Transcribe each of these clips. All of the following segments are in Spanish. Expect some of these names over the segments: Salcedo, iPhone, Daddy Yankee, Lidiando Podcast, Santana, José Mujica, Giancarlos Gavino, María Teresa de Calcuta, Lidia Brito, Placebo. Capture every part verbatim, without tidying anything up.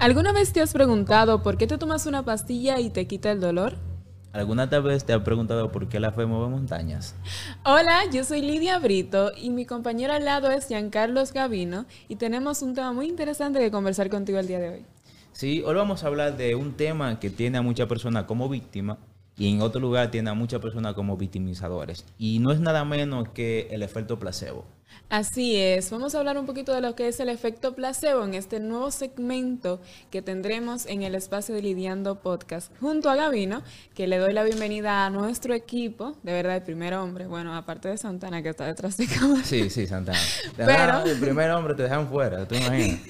¿Alguna vez te has preguntado por qué te tomas una pastilla y te quita el dolor? ¿Alguna vez te has preguntado por qué la fe mueve montañas? Hola, yo soy Lidia Brito y mi compañero al lado es Giancarlos Gavino y tenemos un tema muy interesante que conversar contigo el día de hoy. Sí, hoy vamos a hablar de un tema que tiene a muchas personas como víctimas y en otro lugar tiene a muchas personas como victimizadores. Y no es nada menos que el efecto placebo. Así es, vamos a hablar un poquito de lo que es el efecto placebo en este nuevo segmento que tendremos en el espacio de Lidiando Podcast junto a Gavino, que le doy la bienvenida a nuestro equipo, de verdad el primer hombre, bueno, aparte de Santana que está detrás de cámara. Sí, sí, Santana. Pero el primer hombre te dejan fuera, ¿te imaginas?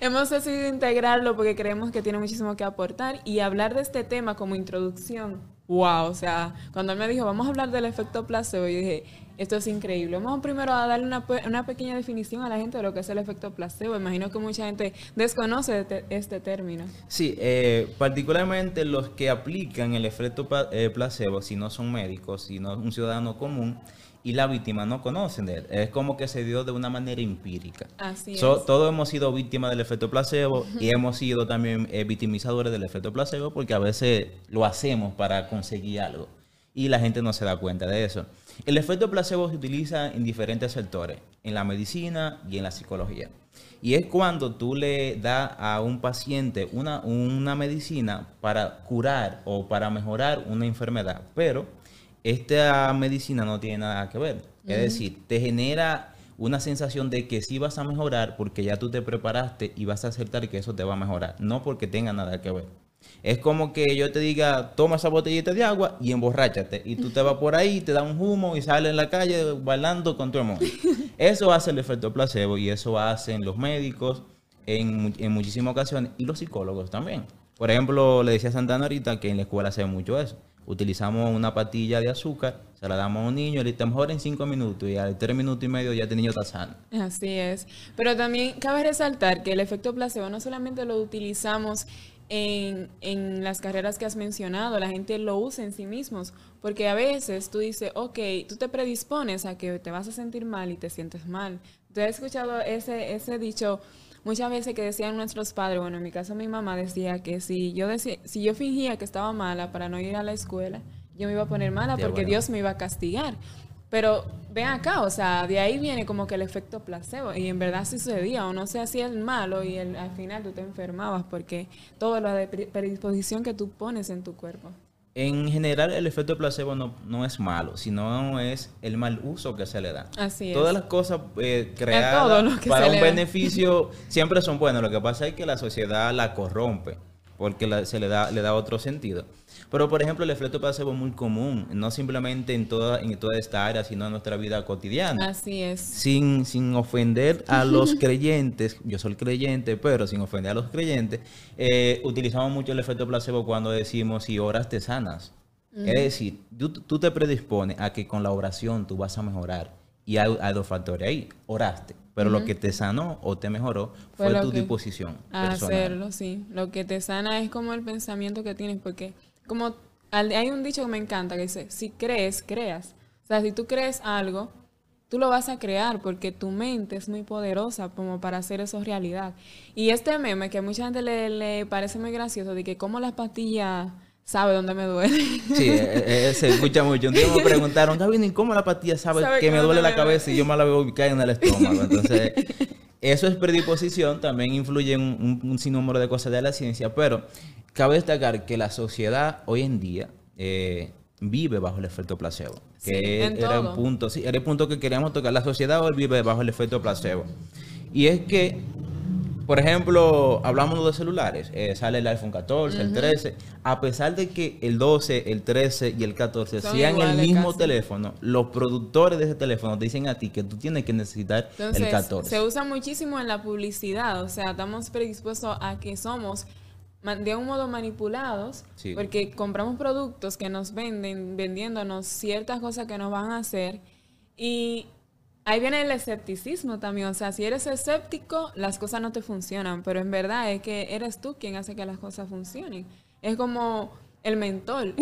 Hemos decidido integrarlo porque creemos que tiene muchísimo que aportar y hablar de este tema como introducción. Wow, o sea, cuando él me dijo, vamos a hablar del efecto placebo, yo dije, esto es increíble. Vamos primero a darle una, una pequeña definición a la gente de lo que es el efecto placebo. Imagino que mucha gente desconoce este, este término. Sí, eh, particularmente los que aplican el efecto placebo, si no son médicos, si no es un ciudadano común, y la víctima no conocen de él. Es como que se dio de una manera empírica. Así so, es. Todos hemos sido víctimas del efecto placebo y hemos sido también eh, victimizadores del efecto placebo porque a veces lo hacemos para conseguir algo y la gente no se da cuenta de eso. El efecto placebo se utiliza en diferentes sectores, en la medicina y en la psicología. Y es cuando tú le das a un paciente una, una medicina para curar o para mejorar una enfermedad, pero esta medicina no tiene nada que ver. Uh-huh. Es decir, te genera una sensación de que sí vas a mejorar porque ya tú te preparaste y vas a aceptar que eso te va a mejorar. No porque tenga nada que ver. Es como que yo te diga, toma esa botellita de agua y emborráchate. Y tú te vas por ahí, te da un humo y sales en la calle bailando con tu amor. Eso hace el efecto placebo y eso hacen los médicos en, en muchísimas ocasiones y los psicólogos también. Por ejemplo, le decía a Santana ahorita que en la escuela se ve mucho eso. Utilizamos una pastilla de azúcar, se la damos a un niño, le mejora en cinco minutos y al tres minutos y medio ya este niño está sano. Así es. Pero también cabe resaltar que el efecto placebo no solamente lo utilizamos en, en las carreras que has mencionado, la gente lo usa en sí mismos, porque a veces tú dices, ok, tú te predispones a que te vas a sentir mal y te sientes mal. ¿Tú has escuchado ese, ese dicho? Muchas veces que decían nuestros padres, bueno, en mi caso mi mamá decía que si yo decía, si yo fingía que estaba mala para no ir a la escuela, yo me iba a poner mala porque bueno, Dios me iba a castigar. Pero ven acá, o sea, de ahí viene como que el efecto placebo. Y en verdad sí sucedía, o no se hacía el malo y el, al final tú te enfermabas porque toda la predisposición que tú pones en tu cuerpo. En general, el efecto placebo no, no es malo, sino es el mal uso que se le da. Así es. Todas las cosas eh, creadas para un beneficio siempre son buenas. Lo que pasa es que la sociedad la corrompe porque la, se le da, le da otro sentido. Pero, por ejemplo, el efecto placebo es muy común, no simplemente en toda, en toda esta área, sino en nuestra vida cotidiana. Así es. Sin, sin ofender a los creyentes, yo soy creyente, pero sin ofender a los creyentes, eh, utilizamos mucho el efecto placebo cuando decimos, si oras te sanas. Uh-huh. Es decir, tú, tú te predispones a que con la oración tú vas a mejorar. Y hay, hay dos factores ahí, oraste. Pero uh-huh. Lo que te sanó o te mejoró fue, fue tu disposición a personal. Hacerlo, sí. Lo que te sana es como el pensamiento que tienes, porque como hay un dicho que me encanta que dice, si crees, creas. O sea, si tú crees algo, tú lo vas a crear porque tu mente es muy poderosa como para hacer eso realidad. Y este meme que a mucha gente le, le parece muy gracioso de que cómo las pastillas sabe dónde me duele. Sí, eh, eh, se escucha mucho. Un día me preguntaron, Gavino, ¿y cómo la pastilla sabe, ¿Sabe que me duele la cabeza y yo me la veo caer en el estómago? Entonces, eso es predisposición. También influye en un, un sinnúmero de cosas de la ciencia, pero cabe destacar que la sociedad hoy en día eh, vive bajo el efecto placebo. Sí, que era un punto, sí, era el punto que queríamos tocar. La sociedad hoy vive bajo el efecto placebo. Y es que, por ejemplo, hablamos de celulares. Eh, sale el iPhone catorce, uh-huh. el trece. A pesar de que el doce, el trece y el catorce son sean el mismo casi teléfono, los productores de ese teléfono te dicen a ti que tú tienes que necesitar entonces, el catorce. Se usa muchísimo en la publicidad. O sea, estamos predispuestos a que somos de un modo manipulados, sí, porque compramos productos que nos venden, vendiéndonos ciertas cosas que nos van a hacer. Y ahí viene el escepticismo también. O sea, si eres escéptico, las cosas no te funcionan. Pero en verdad es que eres tú quien hace que las cosas funcionen. Es como El mentol.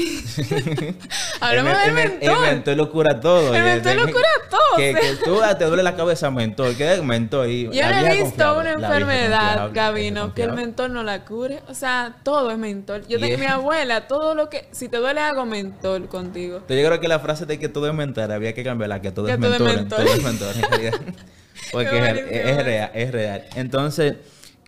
Hablamos del mentol. El mentol lo cura todo. El mentol lo cura todo. Que, que tú te duele la cabeza mentol. ¿Qué es mentol? Y yo no he visto una enfermedad, Gavino, que el mentol no la cure. O sea, todo es mentol. Yo tengo yeah. mi abuela, todo lo que... Si te duele, hago mentol contigo. Entonces, yo creo que la frase de que todo es mentol, había que cambiarla. Que todo que es mentol. Todo es mentol. Porque es, es, es real, es real. Entonces...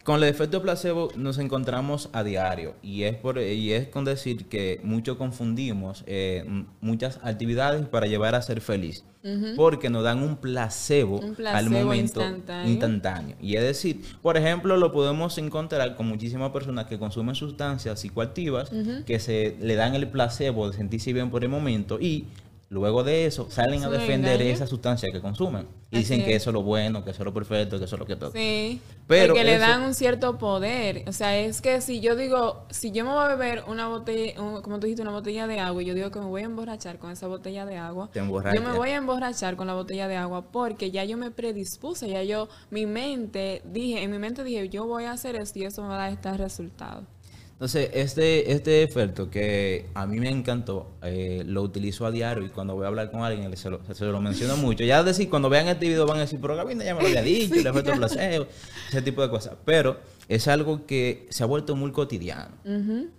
Con el efecto placebo nos encontramos a diario y es, por, y es con decir que mucho confundimos eh, muchas actividades para llevar a ser feliz uh-huh. porque nos dan un placebo, un placebo al momento instantáneo. instantáneo. Y es decir, por ejemplo, lo podemos encontrar con muchísimas personas que consumen sustancias psicoactivas uh-huh. que se le dan el placebo de sentirse bien por el momento y... Luego de eso, salen a defender esa sustancia que consumen. Y dicen que eso es lo bueno, que eso es lo perfecto, que eso es lo que todo. Sí, pero porque eso... le dan un cierto poder. O sea, es que si yo digo, si yo me voy a beber una botella, como tú dijiste, una botella de agua, y yo digo que me voy a emborrachar con esa botella de agua. Te emborrachas. Yo me voy a emborrachar con la botella de agua porque ya yo me predispuse, ya yo, mi mente, dije, en mi mente dije, yo voy a hacer esto y eso me va a dar este resultado. Entonces, este, este efecto que a mí me encantó, eh, lo utilizo a diario y cuando voy a hablar con alguien se lo, se lo menciono mucho. Ya decir, cuando vean este video van a decir, pero Gavino ya me lo había dicho, el efecto placebo, ese tipo de cosas. Pero es algo que se ha vuelto muy cotidiano. Uh-huh.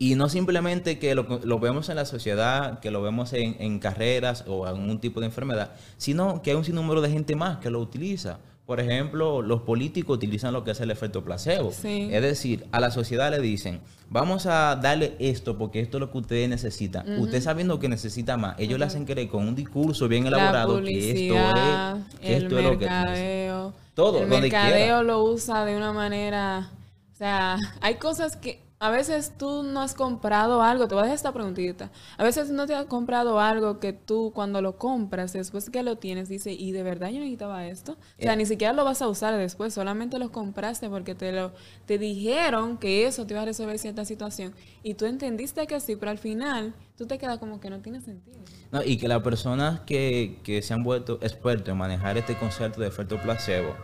Y no simplemente que lo, lo vemos en la sociedad, que lo vemos en, en carreras o algún tipo de enfermedad, sino que hay un sinnúmero de gente más que lo utiliza. Por ejemplo, los políticos utilizan lo que es el efecto placebo. Sí. Es decir, a la sociedad le dicen, vamos a darle esto porque esto es lo que ustedes necesitan. Uh-huh. Usted sabiendo que necesita más. Ellos uh-huh. le hacen creer con un discurso bien elaborado que esto es, que esto es lo que necesitan. Todo, el donde quiera. El mercadeo lo usa de una manera... O sea, hay cosas que... A veces tú no has comprado algo, te voy a dejar esta preguntita. A veces no te has comprado algo que tú cuando lo compras, después que lo tienes, dices, ¿y de verdad yo necesitaba esto? O sea, eh. ni siquiera lo vas a usar después, solamente lo compraste porque te lo te dijeron que eso te iba a resolver cierta situación. Y tú entendiste que sí, pero al final tú te quedas como que no tiene sentido. No, y que las personas que, que se han vuelto expertos en manejar este concepto de efecto placebo,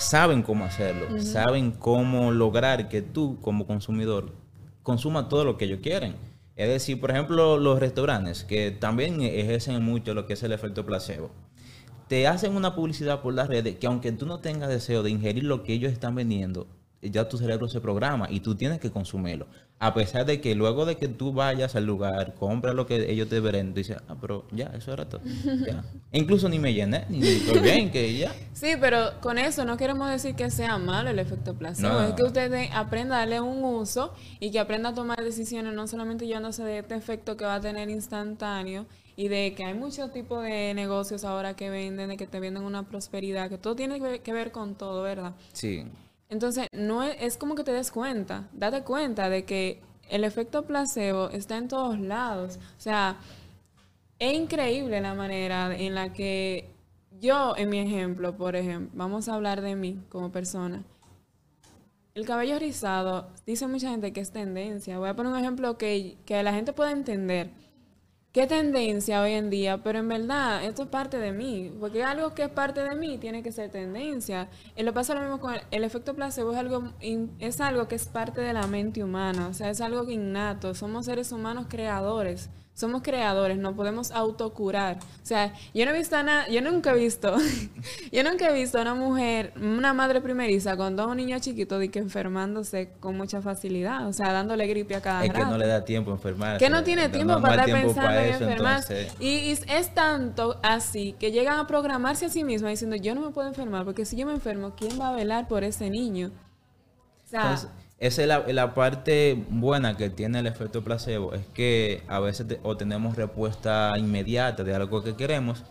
saben cómo hacerlo, uh-huh. saben cómo lograr que tú, como consumidor, consumas todo lo que ellos quieren. Es decir, por ejemplo, los restaurantes, que también ejercen mucho lo que es el efecto placebo, te hacen una publicidad por las redes que aunque tú no tengas deseo de ingerir lo que ellos están vendiendo, ya tu cerebro se programa y tú tienes que consumirlo. A pesar de que luego de que tú vayas al lugar, compras lo que ellos te venden, dices, ah, pero ya, eso era todo. Ya. E incluso ni me llené, ni estoy bien, que ya. Sí, pero con eso no queremos decir que sea malo el efecto placebo. No, es que usted aprenda a darle un uso y que aprenda a tomar decisiones, no solamente llevándose de este efecto que va a tener instantáneo y de que hay muchos tipos de negocios ahora que venden, de que te venden una prosperidad, que todo tiene que ver con todo, ¿verdad? Sí. Entonces, no es, es como que te des cuenta, date cuenta de que el efecto placebo está en todos lados. O sea, es increíble la manera en la que yo, en mi ejemplo, por ejemplo, vamos a hablar de mí como persona. El cabello rizado, dice mucha gente que es tendencia. Voy a poner un ejemplo que, que la gente pueda entender. ¿Qué tendencia hoy en día? Pero en verdad, esto es parte de mí. Porque algo que es parte de mí tiene que ser tendencia. Y lo pasa lo mismo con el, el efecto placebo. Es algo, es algo que es parte de la mente humana. O sea, es algo innato. Somos seres humanos creadores. Somos creadores. No podemos autocurar. O sea, yo no he visto nada. Yo nunca he visto. yo nunca he visto a una mujer, una madre primeriza con dos niños chiquitos de que enfermándose con mucha facilidad. O sea, dándole gripe a cada rato. Es que rato. No le da tiempo a enfermarse. Que no tiene tiempo no, para estar tiempo pensando. Para Eso, entonces... y, y es tanto así que llegan a programarse a sí mismas diciendo yo no me puedo enfermar porque si yo me enfermo ¿quién va a velar por ese niño? O sea, entonces, esa es la, la parte buena que tiene el efecto placebo, es que a veces te, o tenemos respuesta inmediata de algo que queremos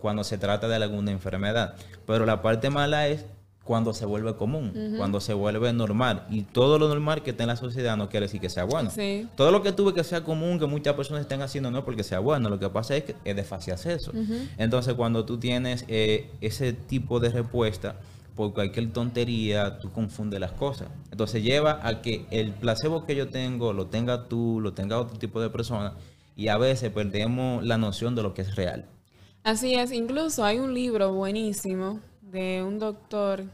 cuando se trata de alguna enfermedad, pero la parte mala es cuando se vuelve común, uh-huh. cuando se vuelve normal. Y todo lo normal que está en la sociedad no quiere decir que sea bueno. Sí. Todo lo que tuve que sea común, que muchas personas estén haciendo, no porque sea bueno. Lo que pasa es que es de fácil acceso. Uh-huh. Entonces, cuando tú tienes eh, ese tipo de respuesta, por cualquier tontería, tú confundes las cosas. Entonces, lleva a que el placebo que yo tengo, lo tenga tú, lo tenga otro tipo de persona. Y a veces perdemos la noción de lo que es real. Así es. Incluso hay un libro buenísimo de un doctor,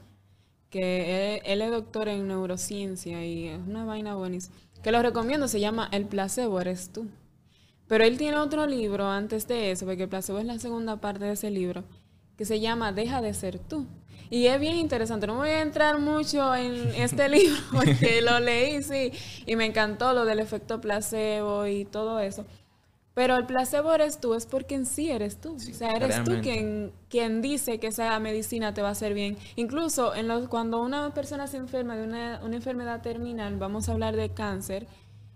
que él, él es doctor en neurociencia y es una vaina buenísima. que lo recomiendo, se llama El placebo eres tú. Pero él tiene otro libro antes de eso, porque El placebo es la segunda parte de ese libro, que se llama Deja de ser tú. Y es bien interesante, no voy a entrar mucho en este libro, porque lo leí, sí, y me encantó lo del efecto placebo y todo eso. Pero el placebo eres tú, es porque en sí eres tú. Sí, o sea, eres claramente. tú quien, quien dice que esa medicina te va a hacer bien. Incluso en los, cuando una persona se enferma de una, una enfermedad terminal, vamos a hablar de cáncer,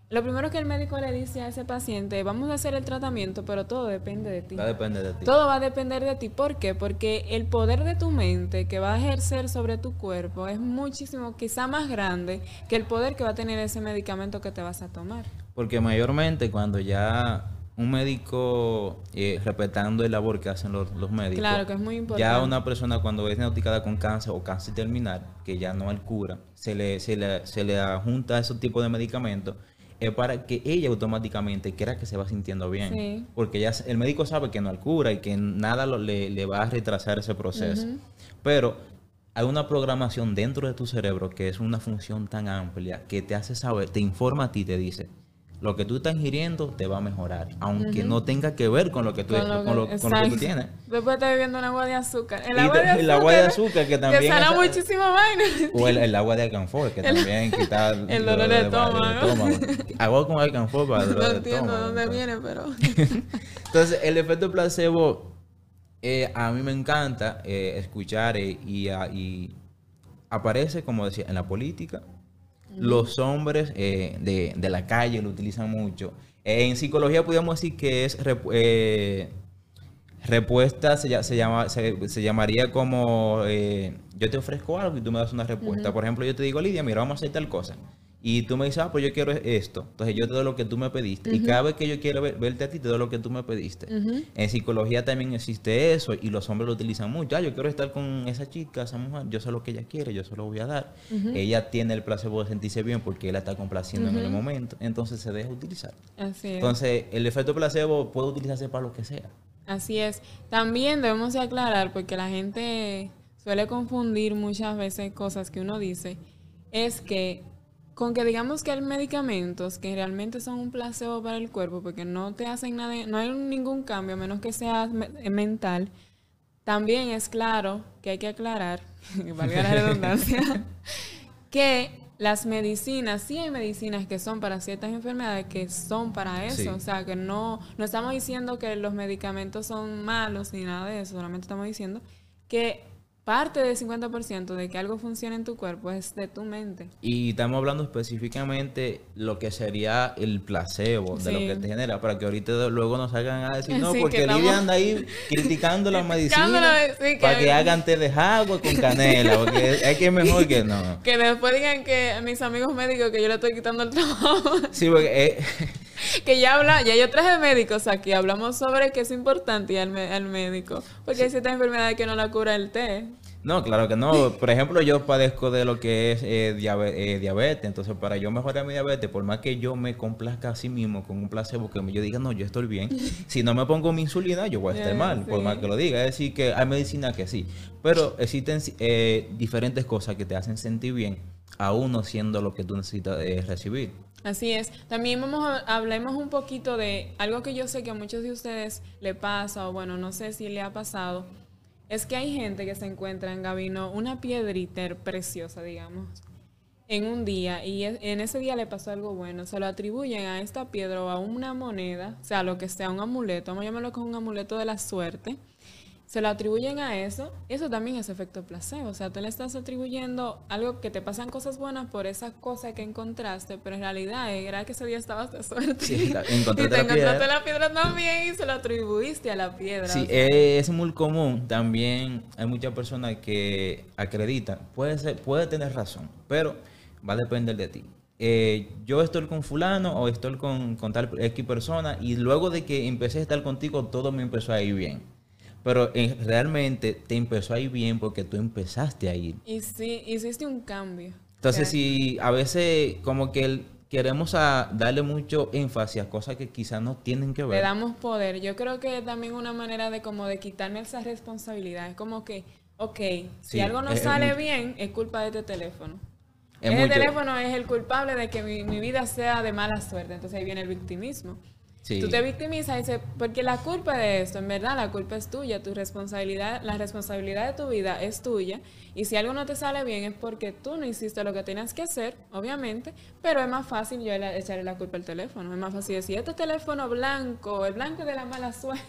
lo primero que el médico le dice a ese paciente, vamos a hacer el tratamiento, pero todo depende de ti. Va a depender de ti. Todo va a depender de ti. ¿Por qué? Porque el poder de tu mente que va a ejercer sobre tu cuerpo es muchísimo, quizá más grande que el poder que va a tener ese medicamento que te vas a tomar. Porque mayormente cuando ya... un médico, eh, respetando el labor que hacen los, los médicos. Claro, que es muy importante. Ya una persona cuando es diagnosticada con cáncer o cáncer terminal, que ya no hay cura, se le, se le, se le adjunta esos tipos de medicamentos eh, para que ella automáticamente crea que se va sintiendo bien. Sí. Porque ya el médico sabe que no hay cura y que nada lo, le, le va a retrasar ese proceso. Uh-huh. Pero hay una programación dentro de tu cerebro que es una función tan amplia que te hace saber, te informa a ti, te dice... lo que tú estás ingiriendo te va a mejorar, aunque uh-huh. no tenga que ver con lo que tú, con lo, con lo, con lo que tú tienes. Después estás bebiendo un agua de azúcar. El agua, de, el agua de azúcar que también... te sana muchísimas vainas. O el, el agua de alcanfor, que también quita... el, el dolor, dolor de estómago. Agua con alcanfor para el dolor de estómago. No entiendo de dónde viene, pero... Entonces, el efecto placebo, eh, a mí me encanta eh, escuchar eh, y, a, y aparece, como decía, en la política... Los hombres eh, de, de la calle lo utilizan mucho. Eh, en psicología podríamos decir que es repu eh, respuesta, se, se, llama, se, se llamaría como eh, yo te ofrezco algo y tú me das una respuesta. Uh-huh. Por ejemplo, yo te digo, Lidia, mira, vamos a hacer tal cosa. Y tú me dices, ah, pues yo quiero esto. Entonces yo te doy lo que tú me pediste. Uh-huh. Y cada vez que yo quiero ver, verte a ti, te doy lo que tú me pediste. Uh-huh. En psicología también existe eso y los hombres lo utilizan mucho. Ah, yo quiero estar con esa chica, esa mujer. Yo sé lo que ella quiere, yo se lo voy a dar. Uh-huh. Ella tiene el placebo de sentirse bien porque él la está complaciendo uh-huh. en el momento. Entonces se deja utilizar. Así es. Entonces el efecto placebo puede utilizarse para lo que sea. Así es. También debemos aclarar porque la gente suele confundir muchas veces cosas que uno dice. Es que... con que digamos que hay medicamentos que realmente son un placebo para el cuerpo porque no te hacen nada, no hay ningún cambio a menos que sea me mental, también es claro que hay que aclarar, valga la redundancia, que las medicinas, sí hay medicinas que son para ciertas enfermedades que son para eso, sí. O sea que no, no estamos diciendo que los medicamentos son malos ni nada de eso, solamente estamos diciendo que... parte del cincuenta por ciento de que algo funcione en tu cuerpo es de tu mente. Y estamos hablando específicamente lo que sería el placebo, sí. de lo que te genera, para que ahorita luego nos hagan a decir, no, sí, porque estamos... Lidia anda ahí criticando las medicinas sí, para que hagan té de agua con canela, porque es que es mejor que no. Que después digan que a mis amigos médicos que yo le estoy quitando el trabajo. Sí, porque... Eh... que ya habla, ya yo traje médicos aquí, hablamos sobre que es importante ir al, al médico, porque sí. hay ciertas enfermedades que no la cura el té. No, claro que no. Por ejemplo, yo padezco de lo que es eh, diabe eh, diabetes. Entonces, para yo mejorar mi diabetes, por más que yo me complazca a sí mismo con un placebo, que yo diga, no, yo estoy bien. Si no me pongo mi insulina, yo voy a estar sí, mal, sí. por más que lo diga. Es decir, que hay medicina que sí. Pero existen eh, diferentes cosas que te hacen sentir bien, aún no siendo lo que tú necesitas eh, recibir. Así es. También vamos a, hablemos un poquito de algo que yo sé que a muchos de ustedes le pasa, o bueno, no sé si le ha pasado. Es que hay gente que se encuentra en Gavino una piedrita preciosa, digamos, en un día. Y en ese día le pasó algo bueno. Se lo atribuyen a esta piedra o a una moneda, o sea, lo que sea, un amuleto. Vamos a llamarlo como un amuleto de la suerte. Se lo atribuyen a eso. Eso también es efecto placebo. O sea, tú le estás atribuyendo algo que te pasan cosas buenas por esa cosa que encontraste, pero en realidad era que ese día estabas de suerte. Sí, la, y te la encontraste piedra. la piedra también y se lo atribuiste a la piedra. Sí, o sea. Es muy común. También hay muchas personas que acreditan. Puede ser, puede tener razón, pero va a depender de ti. Eh, yo estoy con fulano o estoy con, con tal X persona y luego de que empecé a estar contigo, todo me empezó a ir bien. Pero realmente te empezó a ir bien porque tú empezaste a ir. Y sí, hiciste un cambio. Entonces, sí, si a veces como que queremos a darle mucho énfasis a cosas que quizás no tienen que ver. Le damos poder. Yo creo que también una manera de como de quitarme esa responsabilidad. Es como que, ok, sí, si algo no sale bien, es culpa de este teléfono. Es Ese teléfono es el culpable de que mi, mi vida sea de mala suerte. Entonces ahí viene el victimismo. Sí. Tú te victimizas y dices, porque la culpa de esto, en verdad, la culpa es tuya, tu responsabilidad, la responsabilidad de tu vida es tuya, y si algo no te sale bien es porque tú no hiciste lo que tenías que hacer, obviamente, pero es más fácil yo echarle la culpa al teléfono, es más fácil decir, este teléfono blanco, el blanco de la mala suerte,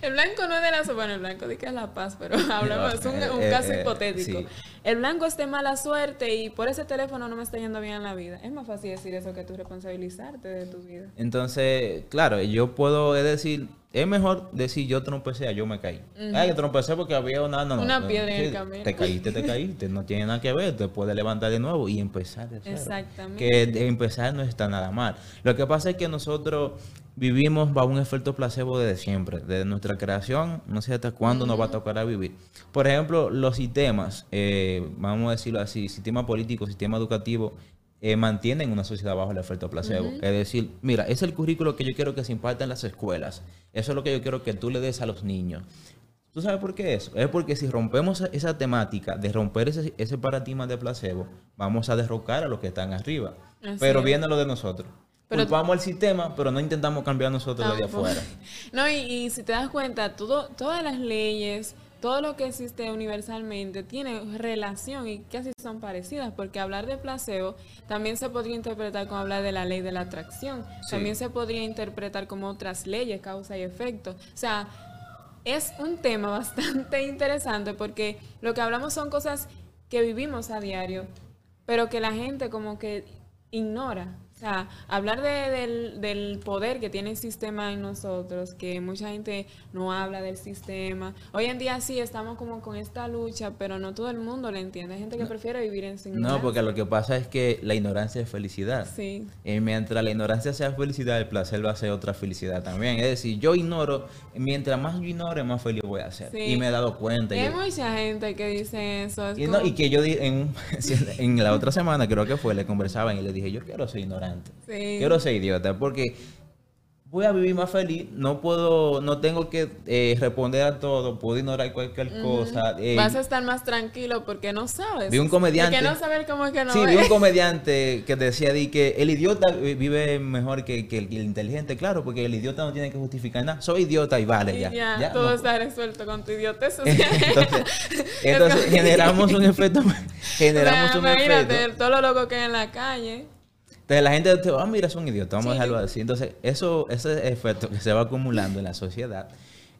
el blanco no es de la suerte, bueno, el blanco de que es la paz, pero hablamos, no, es un, eh, un caso eh, hipotético, sí. El blanco es de mala suerte y por ese teléfono no me está yendo bien en la vida, es más fácil decir eso que tú responsabilizarte de tu vida. Entonces, claro, yo puedo decir, es mejor decir yo trompecé, yo me caí. Uh-huh. Ay, yo trompecé porque había una, no, no, una piedra no, en el camino. Te caíste, te caíste, no tiene nada que ver, te puedes levantar de nuevo y empezar de cero. Exactamente. Que empezar no está nada mal. Lo que pasa es que nosotros vivimos bajo un efecto placebo desde siempre, desde nuestra creación, no sé hasta cuándo uh-huh. nos va a tocar a vivir. Por ejemplo, los sistemas, eh, vamos a decirlo así, sistema político, sistema educativo, Eh, mantienen una sociedad bajo el efecto placebo. Uh-huh. Es decir, mira, ese es el currículo que yo quiero que se imparta en las escuelas. Eso es lo que yo quiero que tú le des a los niños. ¿Tú sabes por qué eso? Es porque si rompemos esa temática de romper ese, ese paradigma de placebo, vamos a derrocar a los que están arriba. Así pero es. Viene lo de nosotros. Pero culpamos al sistema, pero no intentamos cambiar nosotros no, de afuera. No, y, y si te das cuenta, todo, todas las leyes... Todo lo que existe universalmente tiene relación y casi son parecidas, porque hablar de placebo también se podría interpretar como hablar de la ley de la atracción, sí. También se podría interpretar como otras leyes, causa y efecto. O sea, es un tema bastante interesante porque lo que hablamos son cosas que vivimos a diario, pero que la gente como que ignora. O sea, hablar de, del, del poder que tiene el sistema en nosotros, que mucha gente no habla del sistema. Hoy en día sí estamos como con esta lucha, pero no todo el mundo la entiende. Hay gente que no, prefiere vivir en su ignorancia. No, porque lo que pasa es que la ignorancia es felicidad. Sí. Y mientras la ignorancia sea felicidad, el placer va a ser otra felicidad también. Es decir, yo ignoro, mientras más yo ignore, más feliz voy a ser. Sí. Y me he dado cuenta. Hay yo... mucha gente que dice eso. Es y, como... no, y que yo en, en la otra semana, creo que fue, le conversaban y le dije, yo quiero ser ignorante. Sí. Quiero ser idiota porque voy a vivir más feliz, no puedo, no tengo que eh, responder a todo, puedo ignorar cualquier uh-huh. cosa. Eh, Vas a estar más tranquilo porque no sabes. Vi un comediante. Porque no saber cómo es que no. Sí, ves. Vi un comediante que decía de que el idiota vive mejor que, que el inteligente, claro, porque el idiota no tiene que justificar nada. Soy idiota y vale ya. Y ya, ya todo no. está resuelto con tu idiotez. entonces, entonces generamos un efecto, generamos o sea, un efecto. Todo lo loco que hay en la calle. Entonces la gente dice, ah, oh, mira, son idiotas, vamos sí. a dejarlo así. Entonces, eso, ese efecto que se va acumulando en la sociedad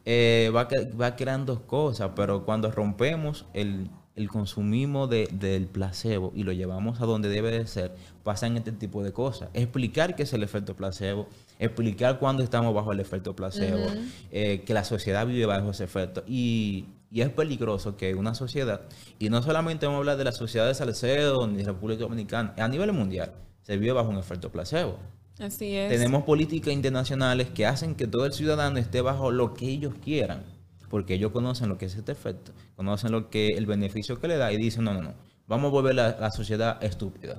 eh, va, va creando cosas, pero cuando rompemos el, el consumismo de, del placebo y lo llevamos a donde debe de ser, pasan este tipo de cosas. Explicar qué es el efecto placebo, explicar cuándo estamos bajo el efecto placebo, uh-huh. eh, que la sociedad vive bajo ese efecto. Y... Y es peligroso que una sociedad, y no solamente vamos a hablar de la sociedad de Salcedo ni de República Dominicana, a nivel mundial, se vive bajo un efecto placebo. Así es. Tenemos políticas internacionales que hacen que todo el ciudadano esté bajo lo que ellos quieran, porque ellos conocen lo que es este efecto, conocen lo que el beneficio que le da y dicen, no, no, no, vamos a volver la, la sociedad estúpida.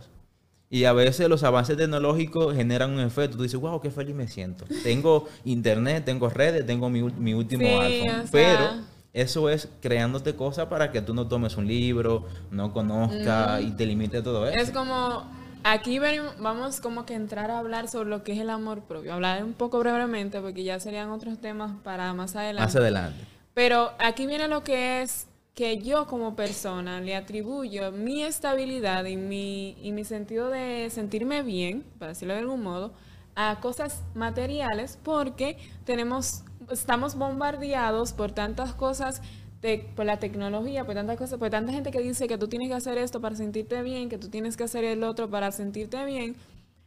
Y a veces los avances tecnológicos generan un efecto. Tú dices, wow, qué feliz me siento. Tengo internet, tengo redes, tengo mi, mi último sí, iPhone, o sea... pero... Eso es creándote cosas para que tú no tomes un libro, no conozcas mm. y te limites todo eso. Es como, aquí ven, vamos como que entrar a hablar sobre lo que es el amor propio. Hablar un poco brevemente porque ya serían otros temas para más adelante. Más adelante. Pero aquí viene lo que es que yo como persona le atribuyo mi estabilidad y mi, y mi sentido de sentirme bien, para decirlo de algún modo, a cosas materiales porque tenemos... Estamos bombardeados por tantas cosas, de, por la tecnología, por tantas cosas, por tanta gente que dice que tú tienes que hacer esto para sentirte bien, que tú tienes que hacer el otro para sentirte bien.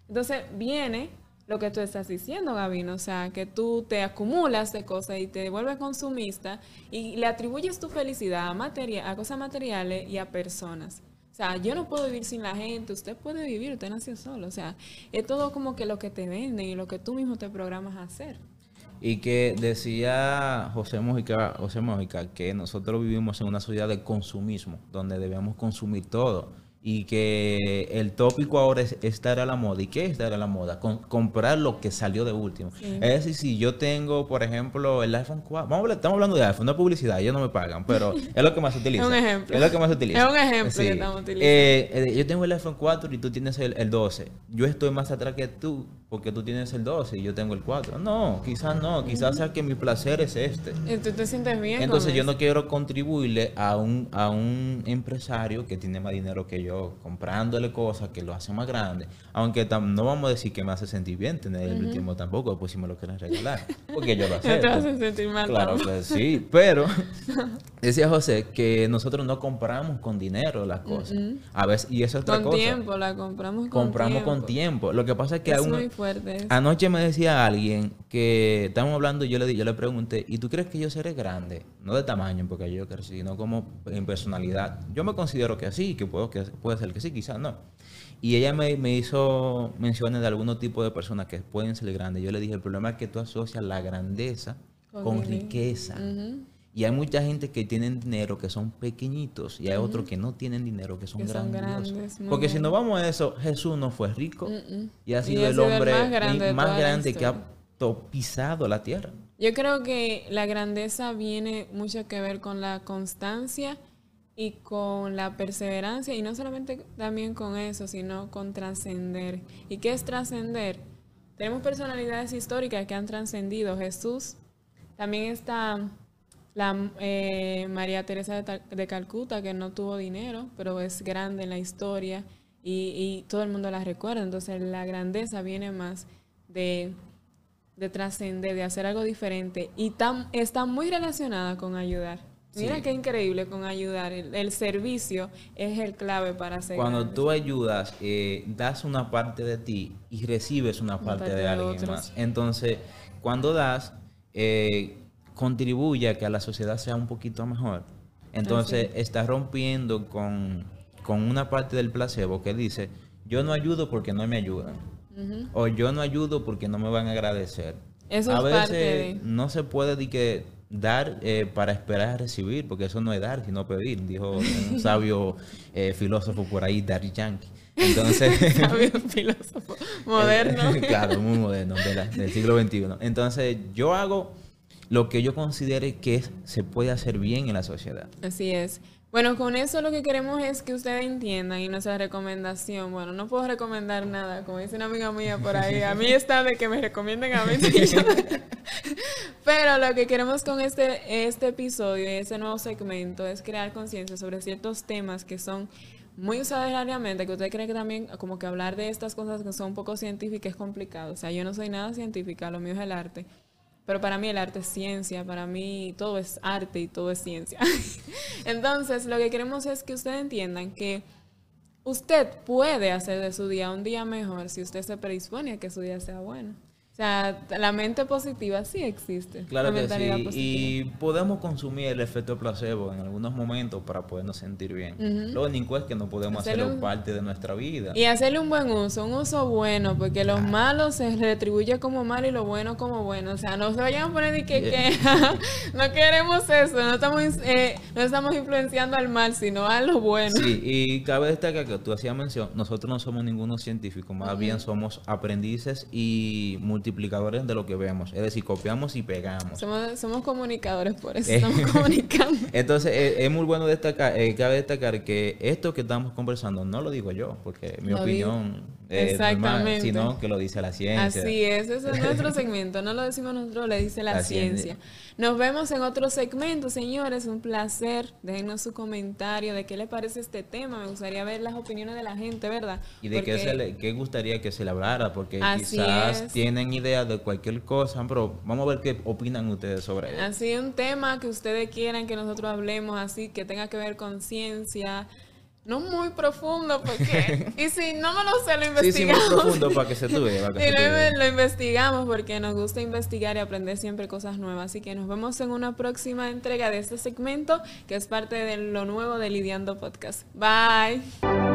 Entonces viene lo que tú estás diciendo, Gavino, o sea, que tú te acumulas de cosas y te vuelves consumista y le atribuyes tu felicidad a, materia, a cosas materiales y a personas. O sea, yo no puedo vivir sin la gente, usted puede vivir, usted nació solo. O sea, es todo como que lo que te venden y lo que tú mismo te programas a hacer. Y que decía José Mujica, José Mujica que nosotros vivimos en una sociedad de consumismo, donde debemos consumir todo. y que el tópico ahora es estar a la moda. ¿Y qué es estar a la moda? Con, comprar lo que salió de último. Sí. Es decir, si yo tengo, por ejemplo, el iPhone cuatro. Vamos a hablar, estamos hablando de iPhone, no es publicidad, ellos no me pagan, pero es lo que más se utiliza. Es un ejemplo. Es lo que más se utiliza. Es un ejemplo sí. que estamos utilizando. Eh, eh, yo tengo el iPhone cuatro y tú tienes el, el doce. Yo estoy más atrás que tú porque tú tienes el doce y yo tengo el cuatro. No, quizás no. Quizás sea que mi placer es este. ¿Y tú te sientes bien? Entonces con yo eso? no quiero contribuirle a un, a un empresario que tiene más dinero que yo, comprándole cosas que lo hacen más grande, aunque no vamos a decir que me hace sentir bien tener el uh-huh. último tampoco, pues si me lo quieren regalar, porque yo lo acepto. No te vas a sentir mal. Claro no. que sí, pero decía José que nosotros no compramos con dinero las cosas, uh-huh. a veces, y eso es otra con cosa. Con tiempo, la compramos con compramos tiempo. con tiempo. Lo que pasa es que es uno, muy fuerte eso. Anoche me decía alguien que estábamos hablando, yo le yo le pregunté, ¿y tú crees que yo seré grande? No de tamaño, porque yo crecí, sino como en personalidad. Yo me considero que así, que puedo que puede ser que sí, quizás no. Y ella me, me hizo menciones de algunos tipos de personas que pueden ser grandes. Yo le dije, el problema es que tú asocias la grandeza con, con riqueza. Uh-huh. Y hay mucha gente que tienen dinero que son pequeñitos y hay uh-huh. otros que no tienen dinero que son, que son grandes. Porque bien. si nos vamos a eso, Jesús no fue rico uh-uh. y ha sido y el hombre más grande, más grande que ha pisado la tierra. Yo creo que la grandeza viene mucho que ver con la constancia y con la perseverancia, y no solamente también con eso, sino con trascender. ¿Y qué es trascender? Tenemos personalidades históricas que han trascendido. Jesús, también está la eh, María Teresa de, de Calcuta, que no tuvo dinero, pero es grande en la historia y, y todo el mundo la recuerda. Entonces la grandeza viene más de, de trascender, de hacer algo diferente, y tam, está muy relacionada con ayudar. Mira sí. qué increíble con ayudar. El, el servicio es el clave para hacer. Cuando grandes. tú ayudas, eh, das una parte de ti y recibes una, una parte, parte de, de alguien otros. más. Entonces, cuando das, eh, contribuye a que la sociedad sea un poquito mejor. Entonces, ah, sí. estás rompiendo con, con una parte del placebo que dice, yo no ayudo porque no me ayudan. Uh-huh. O yo no ayudo porque no me van a agradecer. Eso a es veces parte de... no se puede decir que... Dar eh, para esperar a recibir, porque eso no es dar, sino pedir, dijo un sabio eh, filósofo por ahí, Daddy Yankee. Entonces, sabio filósofo moderno. Claro, muy moderno, de la, del siglo veintiuno. Entonces, yo hago lo que yo considere que se puede hacer bien en la sociedad. Así es. Bueno, con eso lo que queremos es que ustedes entiendan y nuestra recomendación. Bueno, no puedo recomendar nada, como dice una amiga mía por ahí. A mí está de que me recomienden a mí. Pero lo que queremos con este, este episodio y este nuevo segmento es crear conciencia sobre ciertos temas que son muy usados diariamente, que usted cree que también como que hablar de estas cosas que son un poco científicas es complicado. O sea, yo no soy nada científica, lo mío es el arte. Pero para mí el arte es ciencia, para mí todo es arte y todo es ciencia. Entonces, lo que queremos es que ustedes entiendan que usted puede hacer de su día un día mejor si usted se predispone a que su día sea bueno. O sea, la mente positiva sí existe. Claro que sí, y podemos consumir el efecto placebo en algunos momentos para podernos sentir bien. Uh-huh. Lo único es que no podemos hacerlo un... parte de nuestra vida. Y hacerle un buen uso, un uso bueno, porque los ah. malos se retribuye como malo y lo bueno como bueno. O sea, no se vayan a poner de que, yeah. que no queremos eso, no estamos, eh, no estamos influenciando al mal, sino a lo bueno. Sí, y cabe destacar que tú hacías mención, nosotros no somos ningunos científicos, más uh-huh. bien somos aprendices y multiplicadores de lo que vemos, es decir, copiamos y pegamos. Somos, somos comunicadores, por eso estamos comunicando. Entonces, es, es muy bueno destacar, eh, cabe destacar que esto que estamos conversando no lo digo yo, porque mi lo opinión es normal, sino que lo dice la ciencia. Así es, ese es nuestro segmento, no lo decimos nosotros, lo dice la, la ciencia. ciencia. Nos vemos en otro segmento, señores, un placer. Déjenos su comentario de qué les parece este tema, me gustaría ver las opiniones de la gente, ¿verdad? Y de porque... qué, se le, qué gustaría que se le hablara, porque Así quizás es. tienen idea de cualquier cosa, pero vamos a ver qué opinan ustedes sobre eso. Así un tema que ustedes quieran que nosotros hablemos, así que tenga que ver con ciencia, no muy profundo, porque y si no me lo sé, lo investigamos. Sí, sí, muy profundo para que se tuve. Para que y luego lo investigamos porque nos gusta investigar y aprender siempre cosas nuevas. Así que nos vemos en una próxima entrega de este segmento que es parte de lo nuevo de Lidiando Podcast. Bye.